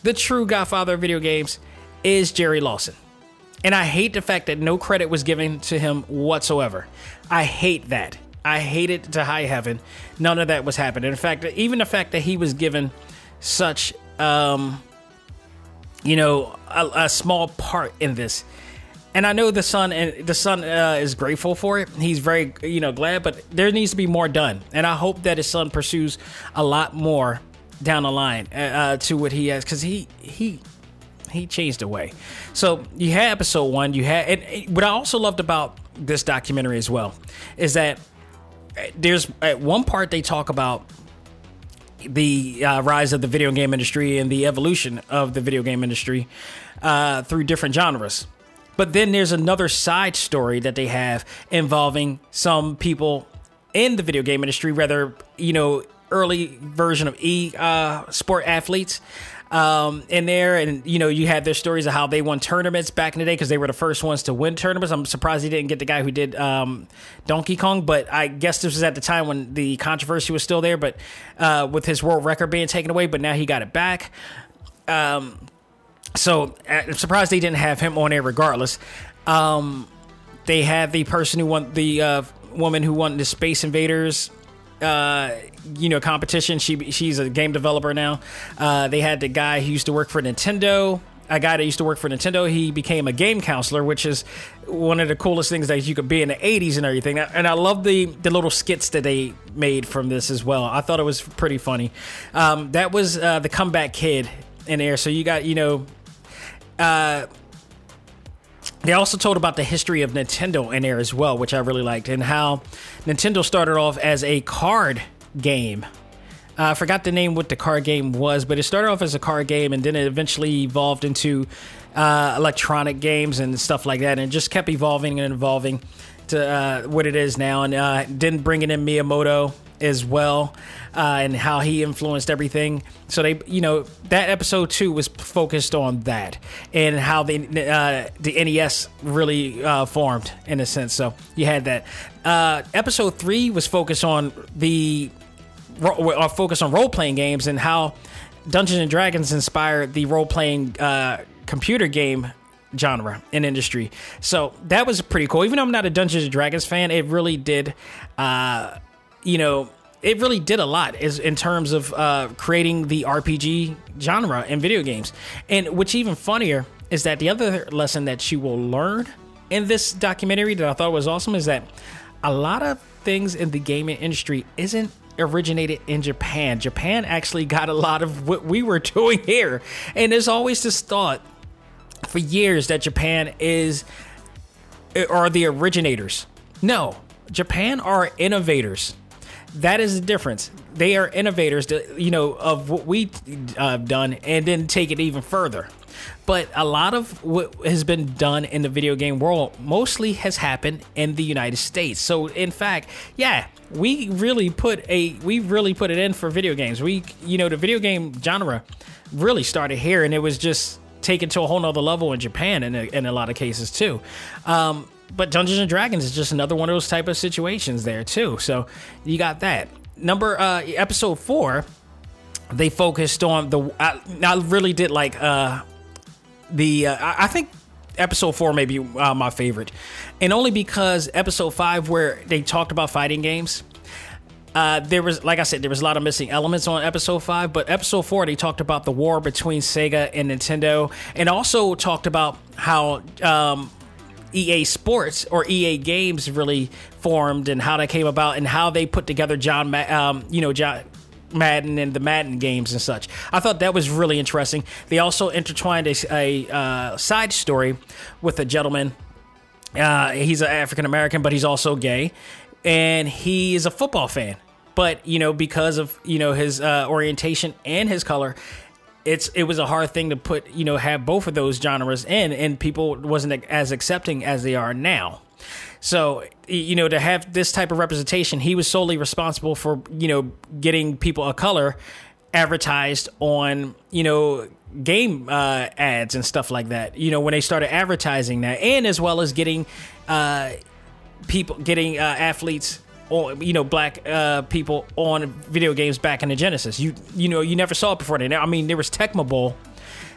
the true godfather of video games is Jerry Lawson. And I hate the fact that no credit was given to him whatsoever. I hate that. I hate it to high heaven. None of that was happening. In fact, even the fact that he was given such, um, you know, a, a small part in this. And I know the son and the son uh, is grateful for it. He's very, you know, glad. But there needs to be more done. And I hope that his son pursues a lot more down the line uh, to what he has, because he he. He changed the way. So you had episode one, you had, and what I also loved about this documentary as well is that there's at one part they talk about the uh, rise of the video game industry and the evolution of the video game industry uh, through different genres. But then there's another side story that they have involving some people in the video game industry, rather, you know, early version of e uh, sport athletes. Um, in there, and you know, you had their stories of how they won tournaments back in the day because they were the first ones to win tournaments. I'm surprised he didn't get the guy who did um, Donkey Kong, but I guess this was at the time when the controversy was still there. But uh, with his world record being taken away, but now he got it back. Um, so I'm surprised they didn't have him on there. Regardless, um, they had the person who won the uh, woman who won the Space Invaders. Uh, you know, competition. She she's a game developer now. Uh, they had the guy who used to work for Nintendo. A guy that used to work for Nintendo. He became a game counselor, which is one of the coolest things that you could be in the eighties and everything. And I love the the little skits that they made from this as well. I thought it was pretty funny. Um, that was uh, the comeback kid in there. So you got you know. Uh, They also told about the history of Nintendo in there as well, which I really liked, and how Nintendo started off as a card game. Uh, I forgot the name what the card game was, but it started off as a card game, and then it eventually evolved into uh, electronic games and stuff like that, and it just kept evolving and evolving to uh, what it is now, and uh, then bringing in Miyamoto as well, uh, and how he influenced everything. So they, you know, that episode two was focused on that and how the uh, the N E S really uh, formed in a sense. So you had that. Uh, episode three was focused on the uh, focus on role playing games and how Dungeons and Dragons inspired the role playing uh, computer game genre and industry. So that was pretty cool. Even though I'm not a Dungeons and Dragons fan, it really did. Uh, you know, it really did a lot is in terms of uh, creating the R P G genre in video games. And what's even funnier is that the other lesson that you will learn in this documentary that I thought was awesome is that a lot of things in the gaming industry isn't originated in Japan. Japan actually got a lot of what we were doing here. And there's always this thought for years that Japan is are the originators. No, Japan are innovators. That is the difference. They are innovators, to, you know, of what we have uh, done, and then take it even further. But a lot of what has been done in the video game world mostly has happened in the United States. So, in fact, yeah, we really put a we really put it in for video games. We, you know, the video game genre really started here, and it was just taken to a whole nother level in Japan, in a, in a lot of cases too. Um, But Dungeons and Dragons is just another one of those type of situations there too. So you got that. Number uh, episode four, they focused on the. I, I really did like uh, the. Uh, I think episode four may be uh, my favorite, and only because episode five, where they talked about fighting games. Uh, there was, like I said, there was a lot of missing elements on episode five, but episode four, they talked about the war between Sega and Nintendo, and also talked about how. Um, E A Sports or E A Games really formed and how that came about and how they put together John, um, you know, John Madden and the Madden games and such. I thought that was really interesting. They also intertwined a, a uh, side story with a gentleman. Uh, he's an African-American, but he's also gay, and he is a football fan. But, you know, because of, you know, his uh, orientation and his color, it's it was a hard thing to put, you know, have both of those genres in, and people wasn't as accepting as they are now. So, you know, to have this type of representation, he was solely responsible for, you know, getting people of color advertised on, you know, game uh, ads and stuff like that, you know, when they started advertising that, and as well as getting uh, people, getting uh, athletes, or, you know, black uh, people on video games back in the Genesis. You you know, you never saw it before then. I mean, there was Tecmo Bowl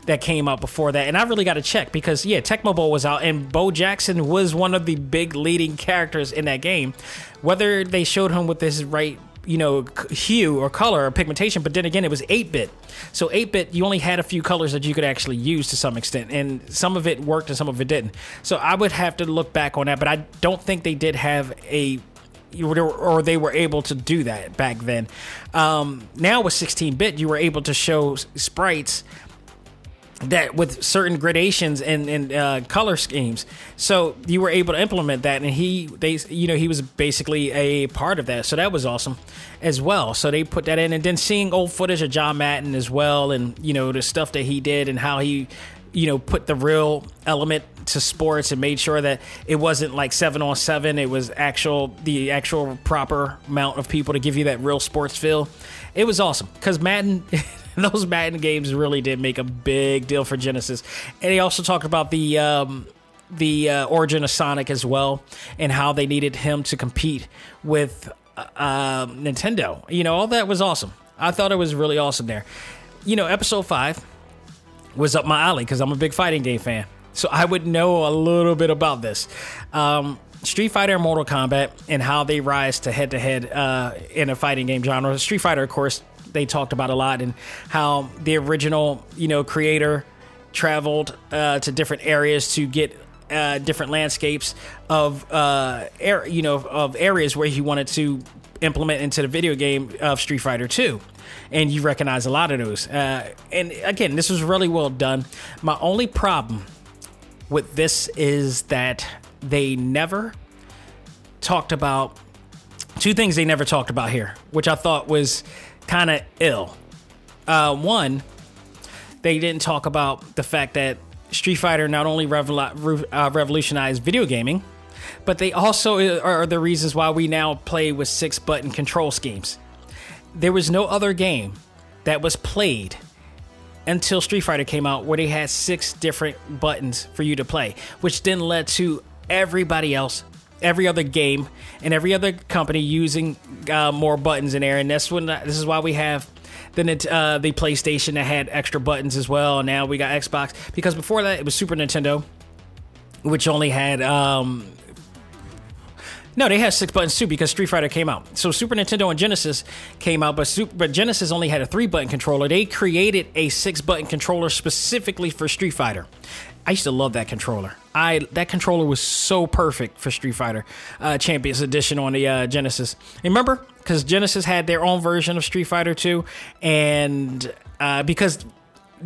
that came out before that, and I really got to check because, yeah, Tecmo Bowl was out, and Bo Jackson was one of the big leading characters in that game. Whether they showed him with his right, you know, hue or color or pigmentation, but then again, it was eight-bit. So eight-bit, you only had a few colors that you could actually use to some extent, and some of it worked and some of it didn't. So I would have to look back on that, but I don't think they did have a, or they were able to do that back then. Um, now with sixteen-bit, you were able to show sprites that with certain gradations and, and uh, color schemes, so you were able to implement that, and he they you know he was basically a part of that, so that was awesome as well. So they put that in, and then seeing old footage of John Madden as well, and you know the stuff that he did and how he you know put the real element to sports and made sure that it wasn't like seven on seven, it was actual the actual proper amount of people to give you that real sports feel. It was awesome because Madden. Those Madden games really did make a big deal for Genesis. And they also talked about the um, the uh, origin of Sonic as well, and how they needed him to compete with uh, Nintendo. You know, all that was awesome. I thought it was really awesome there. You know, episode five was up my alley because I'm a big fighting game fan. So I would know a little bit about this. Um, Street Fighter and Mortal Kombat and how they rise to head-to-head uh, in a fighting game genre. Street Fighter, of course, they talked about a lot, and how the original, you know, creator traveled uh, to different areas to get uh, different landscapes of, uh, er- you know, of areas where he wanted to implement into the video game of Street Fighter two. And you recognize a lot of those. Uh, and again, this was really well done. My only problem with this is that they never talked about two things they never talked about here, which I thought was kind of ill. Uh, one, they didn't talk about the fact that Street Fighter not only revol- uh, revolutionized video gaming, but they also are the reasons why we now play with six button control schemes. There was no other game that was played until Street Fighter came out where they had six different buttons for you to play, which then led to everybody else, every other game and every other company using uh, more buttons in there, and that's when I, this is why we have then it, uh, the PlayStation that had extra buttons as well, and now we got Xbox, because before that it was Super Nintendo, which only had um, no they had six buttons too because Street Fighter came out. So Super Nintendo and Genesis came out, but Super, but Genesis only had a three button controller. They created a six button controller specifically for Street Fighter. I used to love that controller. I that controller was so perfect for Street Fighter uh, Champions Edition on the uh, Genesis. Remember? Because Genesis had their own version of Street Fighter two, and uh, because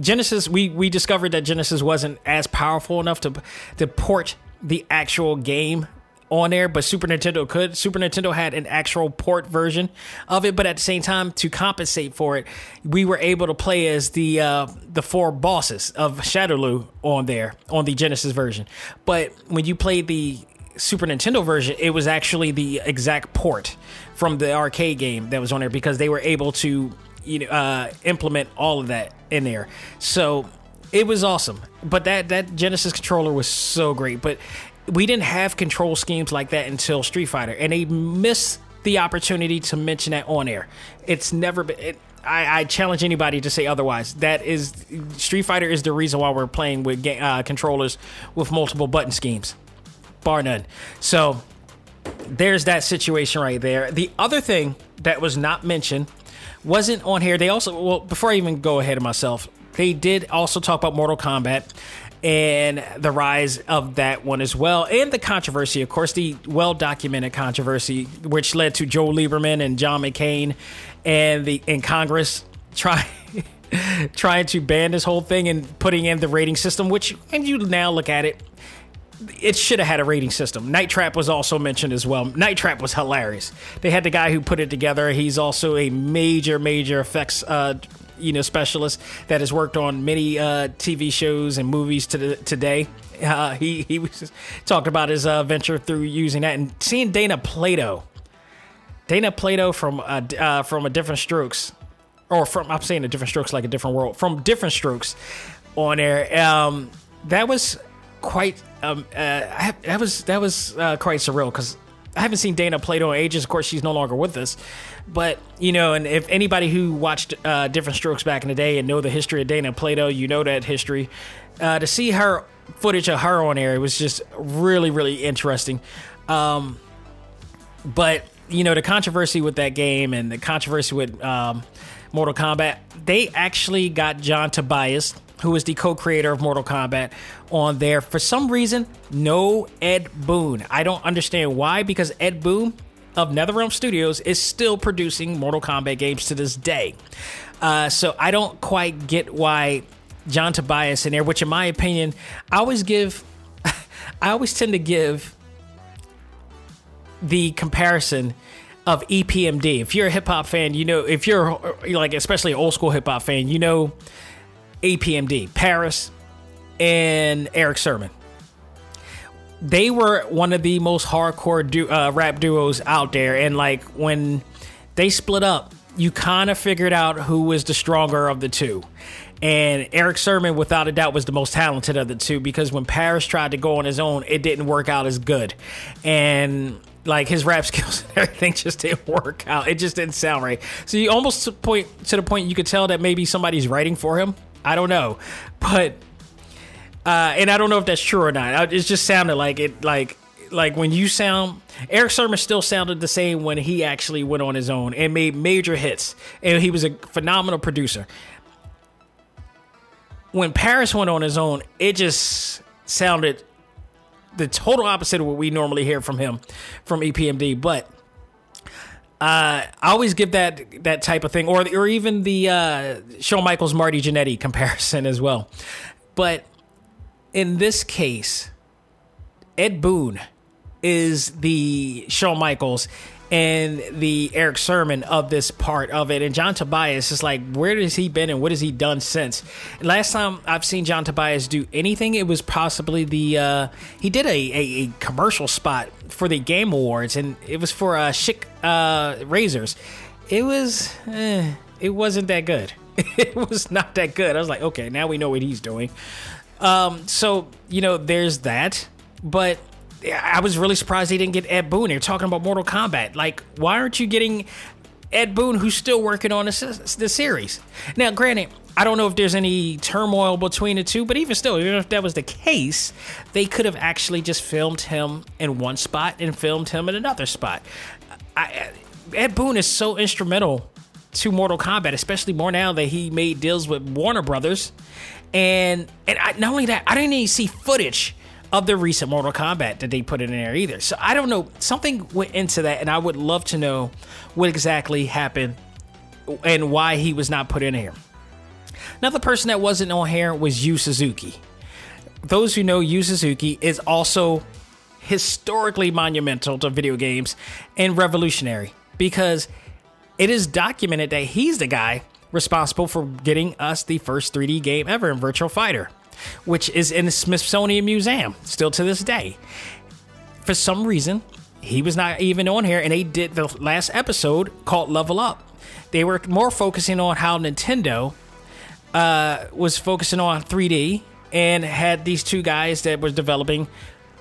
Genesis, we we discovered that Genesis wasn't as powerful enough to to port the actual game on there, but Super Nintendo could. Super Nintendo had an actual port version of it, but at the same time, to compensate for it, we were able to play as the uh, the four bosses of Shadowloo on there, on the Genesis version. But when you played the Super Nintendo version, it was actually the exact port from the arcade game that was on there, because they were able to you know uh, implement all of that in there. So it was awesome. But that, that Genesis controller was so great. But we didn't have control schemes like that until Street Fighter, and they missed the opportunity to mention that on air. It's never been. It, I, I challenge anybody to say otherwise. That is, Street Fighter is the reason why we're playing with game, uh, controllers with multiple button schemes, bar none. So there's that situation right there. The other thing that was not mentioned wasn't on here. They also well, before I even go ahead of myself, They did also talk about Mortal Kombat and the rise of that one as well, and the controversy, of course, the well-documented controversy, which led to Joe Lieberman and John McCain and the in Congress trying trying to ban this whole thing and putting in the rating system, which, and you now look at it, it should have had a rating system. Night Trap was also mentioned as well. Night Trap was hilarious. They had the guy who put it together. He's also a major, major effects uh, you know, specialist that has worked on many uh, T V shows and movies to the, today. Uh, he he was talked about his uh, venture through using that, and seeing Dana Plato, Dana Plato from uh, uh, from a Different Strokes, or from I'm saying a Different Strokes like a different world from Different Strokes on there. Um, that was quite. Um, uh, I, that was that was uh, quite surreal, because I haven't seen Dana Plato in ages. Of course, she's no longer with us. But, you know, and if anybody who watched uh, Different Strokes back in the day and know the history of Dana Plato, you know that history. Uh, to see her footage of her on air, it was just really, really interesting. Um, but, you know, the controversy with that game and the controversy with um, Mortal Kombat, they actually got John Tobias, who is the co-creator of Mortal Kombat, on there. For some reason, no Ed Boon. I don't understand why, because Ed Boon of NetherRealm Studios is still producing Mortal Kombat games to this day. Uh, so I don't quite get why John Tobias in there, which in my opinion, I always give, I always tend to give the comparison of E P M D. If you're a hip hop fan, you know, if you're like, especially an old school hip hop fan, you know, A P M D, Paris, and Eric Sermon. They were one of the most hardcore du- uh, rap duos out there. And like when they split up, you kind of figured out who was the stronger of the two. And Eric Sermon, without a doubt, was the most talented of the two, because when Paris tried to go on his own, it didn't work out as good. And like his rap skills and everything just didn't work out. It just didn't sound right. So you almost to, point, to the point you could tell that maybe somebody's writing for him. I don't know, but uh, and I don't know if that's true or not. It just sounded like it, like like when you sound Eric Sermon still sounded the same when he actually went on his own and made major hits, and he was a phenomenal producer. When Paris went on his own, it just sounded the total opposite of what we normally hear from him, from E P M D. But Uh, I always give that that type of thing, or or even the uh, Shawn Michaels Marty Jannetty comparison as well. But in this case, Ed Boon is the Shawn Michaels and the Eric Sermon of this part of it. And John Tobias is like, where has he been and what has he done since? And last time I've seen John Tobias do anything, it was possibly the, uh, he did a, a, a commercial spot for the Game Awards, and it was for uh, Schick uh, razors. It was, eh, it wasn't that good. It was not that good. I was like, okay, now we know what he's doing. Um, so, you know, there's that. But I was really surprised they didn't get Ed Boon. They're talking about Mortal Kombat. Like, why aren't you getting Ed Boon, who's still working on the, the series? Now, granted, I don't know if there's any turmoil between the two, but even still, even if that was the case, they could have actually just filmed him in one spot and filmed him in another spot. I, Ed Boon is so instrumental to Mortal Kombat, especially more now that he made deals with Warner Brothers. And, and I, not only that, I didn't even see footage of the recent Mortal Kombat that they put in there either. So I don't know. Something went into that, and I would love to know what exactly happened and why he was not put in here. Another person that wasn't on here was Yu Suzuki. Those who know Yu Suzuki is also historically monumental to video games and revolutionary, because it is documented that he's the guy responsible for getting us the first three D game ever in Virtual Fighter, which is in the Smithsonian Museum still to this day. For some reason, he was not even on here, and they did the last episode called Level Up. They were more focusing on how Nintendo uh, was focusing on three D and had these two guys that was developing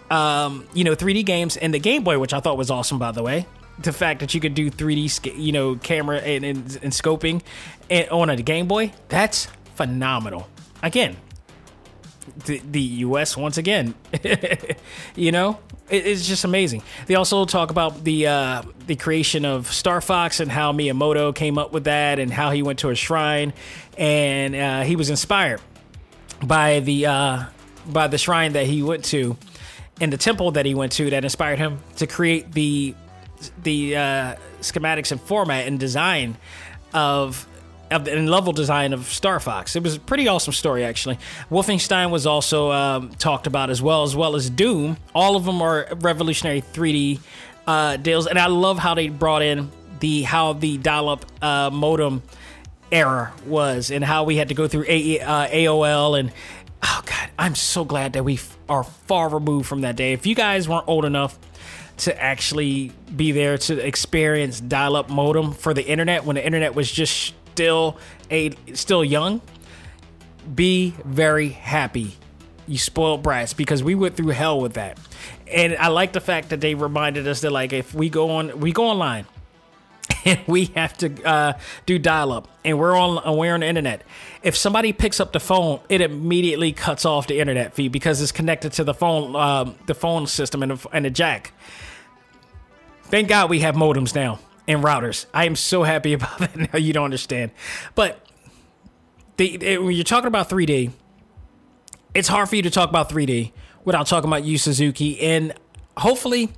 um, you know, three D games in the Game Boy, which I thought was awesome, by the way. The fact that you could do three D you know, camera and, and, and scoping on a Game Boy, that's phenomenal. Again, the, the U S once again. You know, it, it's just amazing. They also talk about the uh, the creation of Star Fox and how Miyamoto came up with that and how he went to a shrine and uh, he was inspired by the uh, by the shrine that he went to and the temple that he went to that inspired him to create the the uh, schematics and format and design of. Of the, and level design of Star Fox. It was a pretty awesome story, actually. Wolfenstein was also um, talked about as well, as well as Doom. All of them are revolutionary three D uh, deals, and I love how they brought in the how the dial-up uh, modem era was, and how we had to go through A- uh, A O L. And oh god, I'm so glad that we f- are far removed from that day. If you guys weren't old enough to actually be there to experience dial-up modem for the internet when the internet was just sh- Still a still young, be very happy, you spoiled brats, because we went through hell with that. And I like the fact that they reminded us that, like, if we go on, we go online, and we have to uh, do dial up, and we're on we're on the internet. If somebody picks up the phone, it immediately cuts off the internet feed because it's connected to the phone um, the phone system and the, and the jack. Thank God we have modems now. And routers. I am so happy about that now. You don't understand. But the, it, when you're talking about three D, it's hard for you to talk about three D without talking about Yu Suzuki. And hopefully,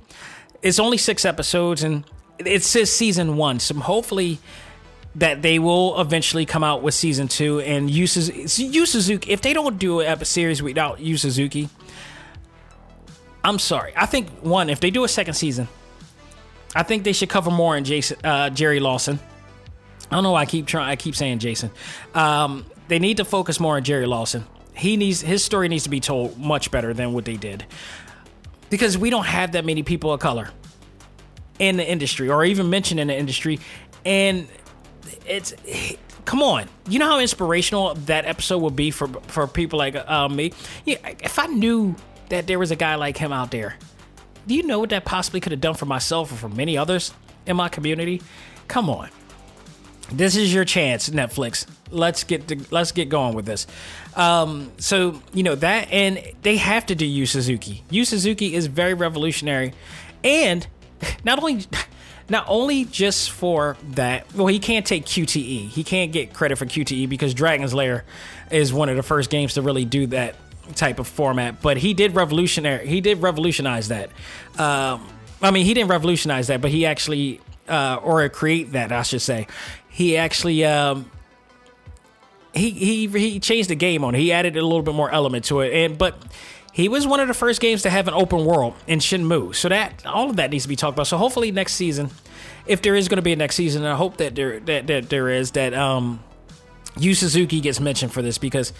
it's only six episodes, and it says season one. So hopefully that they will eventually come out with season two. And Yu Suzuki, if they don't do a series without Yu Suzuki, I'm sorry. I think, one, if they do a second season, I think they should cover more in Jason, uh, Jerry Lawson. I don't know why I keep trying. I keep saying Jason. Um, they need to focus more on Jerry Lawson. He needs his story needs to be told much better than what they did, because we don't have that many people of color in the industry, or even mentioned in the industry. And it's come on, you know how inspirational that episode would be for for people like uh, me. Yeah, if I knew that there was a guy like him out there. Do you know what that possibly could have done for myself or for many others in my community? Come on. This is your chance, Netflix. Let's get to, let's get going with this. Um, so, you know, that, and they have to do Yu Suzuki. Yu Suzuki is very revolutionary. And not only not only just for that, well, he can't take Q T E. He can't get credit for Q T E because Dragon's Lair is one of the first games to really do that type of format, but he did revolutionary. He did revolutionize that. Um, I mean, he didn't revolutionize that, but he actually, uh, or create that, I should say. He actually, um, he he he changed the game on it. He added a little bit more element to it, and but he was one of the first games to have an open world in Shenmue. So that all of that needs to be talked about. So hopefully next season, if there is going to be a next season, and I hope that there that, that there is that um, Yu Suzuki gets mentioned for this, because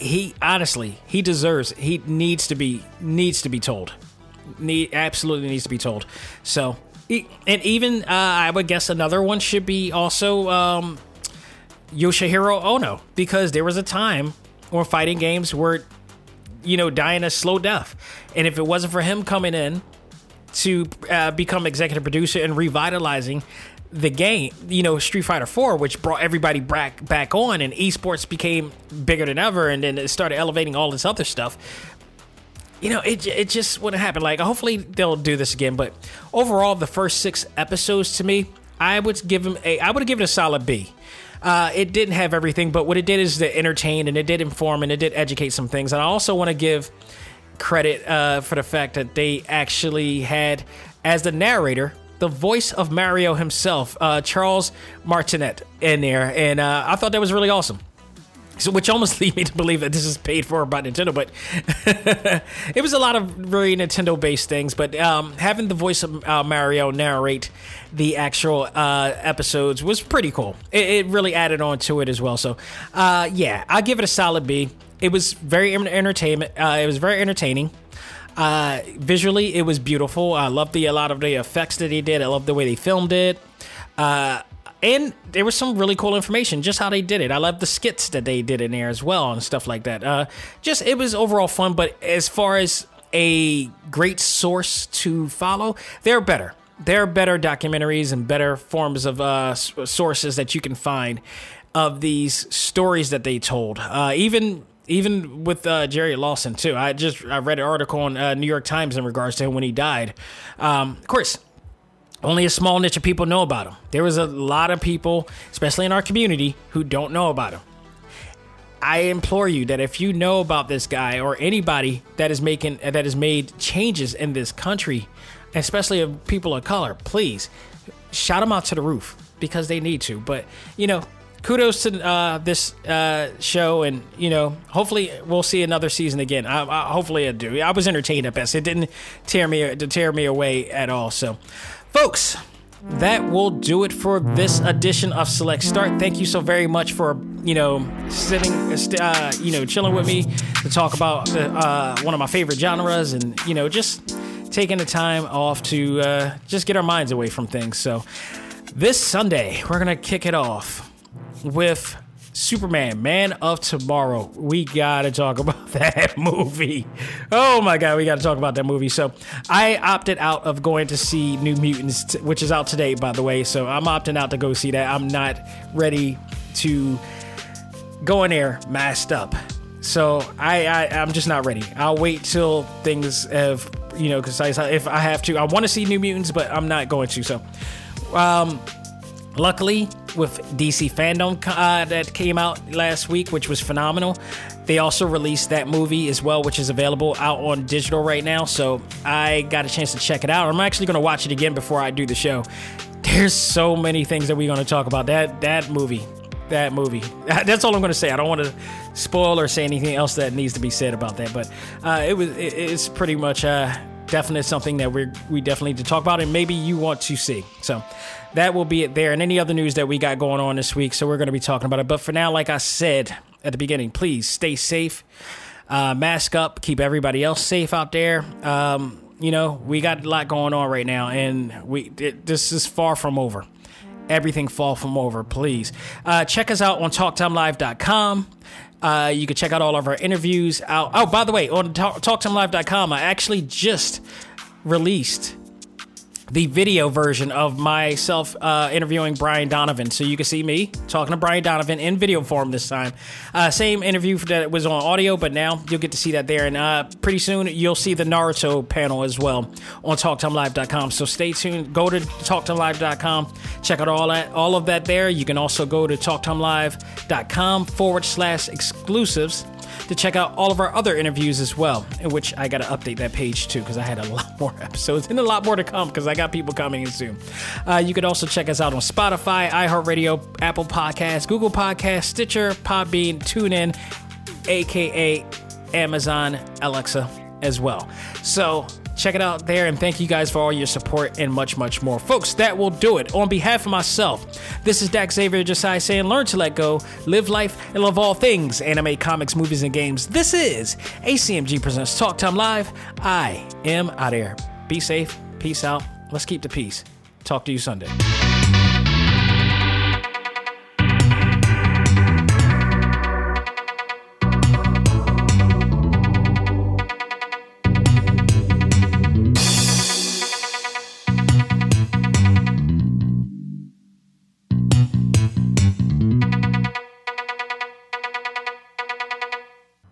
he honestly, he deserves, he needs to be, needs to be told. Need, absolutely needs to be told. So, and even, uh, I would guess another one should be also um, Yoshihiro Ono, because there was a time when fighting games were, you know, dying a slow death. And if it wasn't for him coming in to uh, become executive producer and revitalizing the game, you know, Street Fighter four, which brought everybody back back on, and esports became bigger than ever, and then it started elevating all this other stuff. You know, it it just wouldn't happen. Like, hopefully they'll do this again. But overall, the first six episodes to me, I would give them a I would give it a solid B. Uh, it didn't have everything, but what it did is to entertain, and it did inform, and it did educate some things. And I also want to give credit uh, for the fact that they actually had as the narrator the voice of Mario himself, uh, Charles Martinet, in there. And uh, I thought that was really awesome. So, which almost leads me to believe that this is paid for by Nintendo, but it was a lot of really Nintendo-based things. But um, having the voice of uh, Mario narrate the actual uh, episodes was pretty cool. It, it really added on to it as well. So, uh, yeah, I give it a solid B. It was very entertainment. Uh, it was very entertaining. Uh, visually, it was beautiful. I loved the a lot of the effects that they did. I loved the way they filmed it, uh, and there was some really cool information just how they did it. I loved the skits that they did in there as well and stuff like that. Uh, just it was overall fun. But as far as a great source to follow, they're better. There are better documentaries and better forms of uh, sources that you can find of these stories that they told. Uh, even even with uh, Jerry Lawson too. I just I read an article on uh, New York Times in regards to him when he died. Um, of course, only a small niche of people know about him. There was a lot of people, especially in our community, who don't know about him. I implore you that if you know about this guy or anybody that is making that has made changes in this country, especially of people of color, please shout them out to the roof because they need to. But, you know, kudos to uh, this uh, show. And, you know, hopefully we'll see another season again. I, I, hopefully I do. I was entertained at best. It didn't tear me tear me away at all. So, folks, that will do it for this edition of Select Start. Thank you so very much for, you know, sitting, uh, you know, chilling with me to talk about the, uh, one of my favorite genres and, you know, just taking the time off to uh, just get our minds away from things. So this Sunday, we're going to kick it off with Superman, Man of Tomorrow. We got to talk about that movie. Oh, my God. We got to talk about that movie. So I opted out of going to see New Mutants, t- which is out today, by the way. So I'm opting out to go see that. I'm not ready to go in there masked up. So I, I, I'm just not ready. I'll wait till things have, you know, because if I have to, I want to see New Mutants, but I'm not going to. So um, luckily, with D C Fandom uh, that came out last week, which was phenomenal. They also released that movie as well, which is available out on digital right now. So I got a chance to check it out. I'm actually going to watch it again before I do the show. There's so many things that we're going to talk about. That that movie, that movie. That's all I'm going to say. I don't want to spoil or say anything else that needs to be said about that. But uh, it was it, it's pretty much uh, definitely something that we we definitely need to talk about, and maybe you want to see. So that will be it there, and any other news that we got going on this week. So we're going to be talking about it. But for now, like I said at the beginning, please stay safe, uh, mask up, keep everybody else safe out there. Um, you know, we got a lot going on right now, and we it, this is far from over. Everything far from over, please. Uh, check us out on Talk Time Live dot com. Uh, you can check out all of our interviews. Out. Oh, by the way, on Talk Time Live dot com, I actually just released the video version of myself uh, interviewing Brian Donovan. So you can see me talking to Brian Donovan in video form this time. Uh, same interview that was on audio, but now you'll get to see that there. And uh, pretty soon you'll see the Naruto panel as well on Talk Time Live dot com. So stay tuned. Go to Talk Time Live dot com. Check out all that, all of that there. You can also go to Talk Time Live dot com forward slash exclusives to check out all of our other interviews as well, in which I got to update that page too, because I had a lot more episodes and a lot more to come, because I got people coming in soon. Uh, you can also check us out on Spotify, iHeartRadio, Apple Podcasts, Google Podcasts, Stitcher, Podbean, TuneIn, aka Amazon Alexa as well. So check it out there, and thank you guys for all your support and much, much more. Folks, that will do it. On behalf of myself, this is Dexavia Josiah saying, learn to let go, live life, and love all things anime, comics, movies, and games. This is A C M G Presents Talk Time Live. I am out of here. Be safe. Peace out. Let's keep the peace. Talk to you Sunday.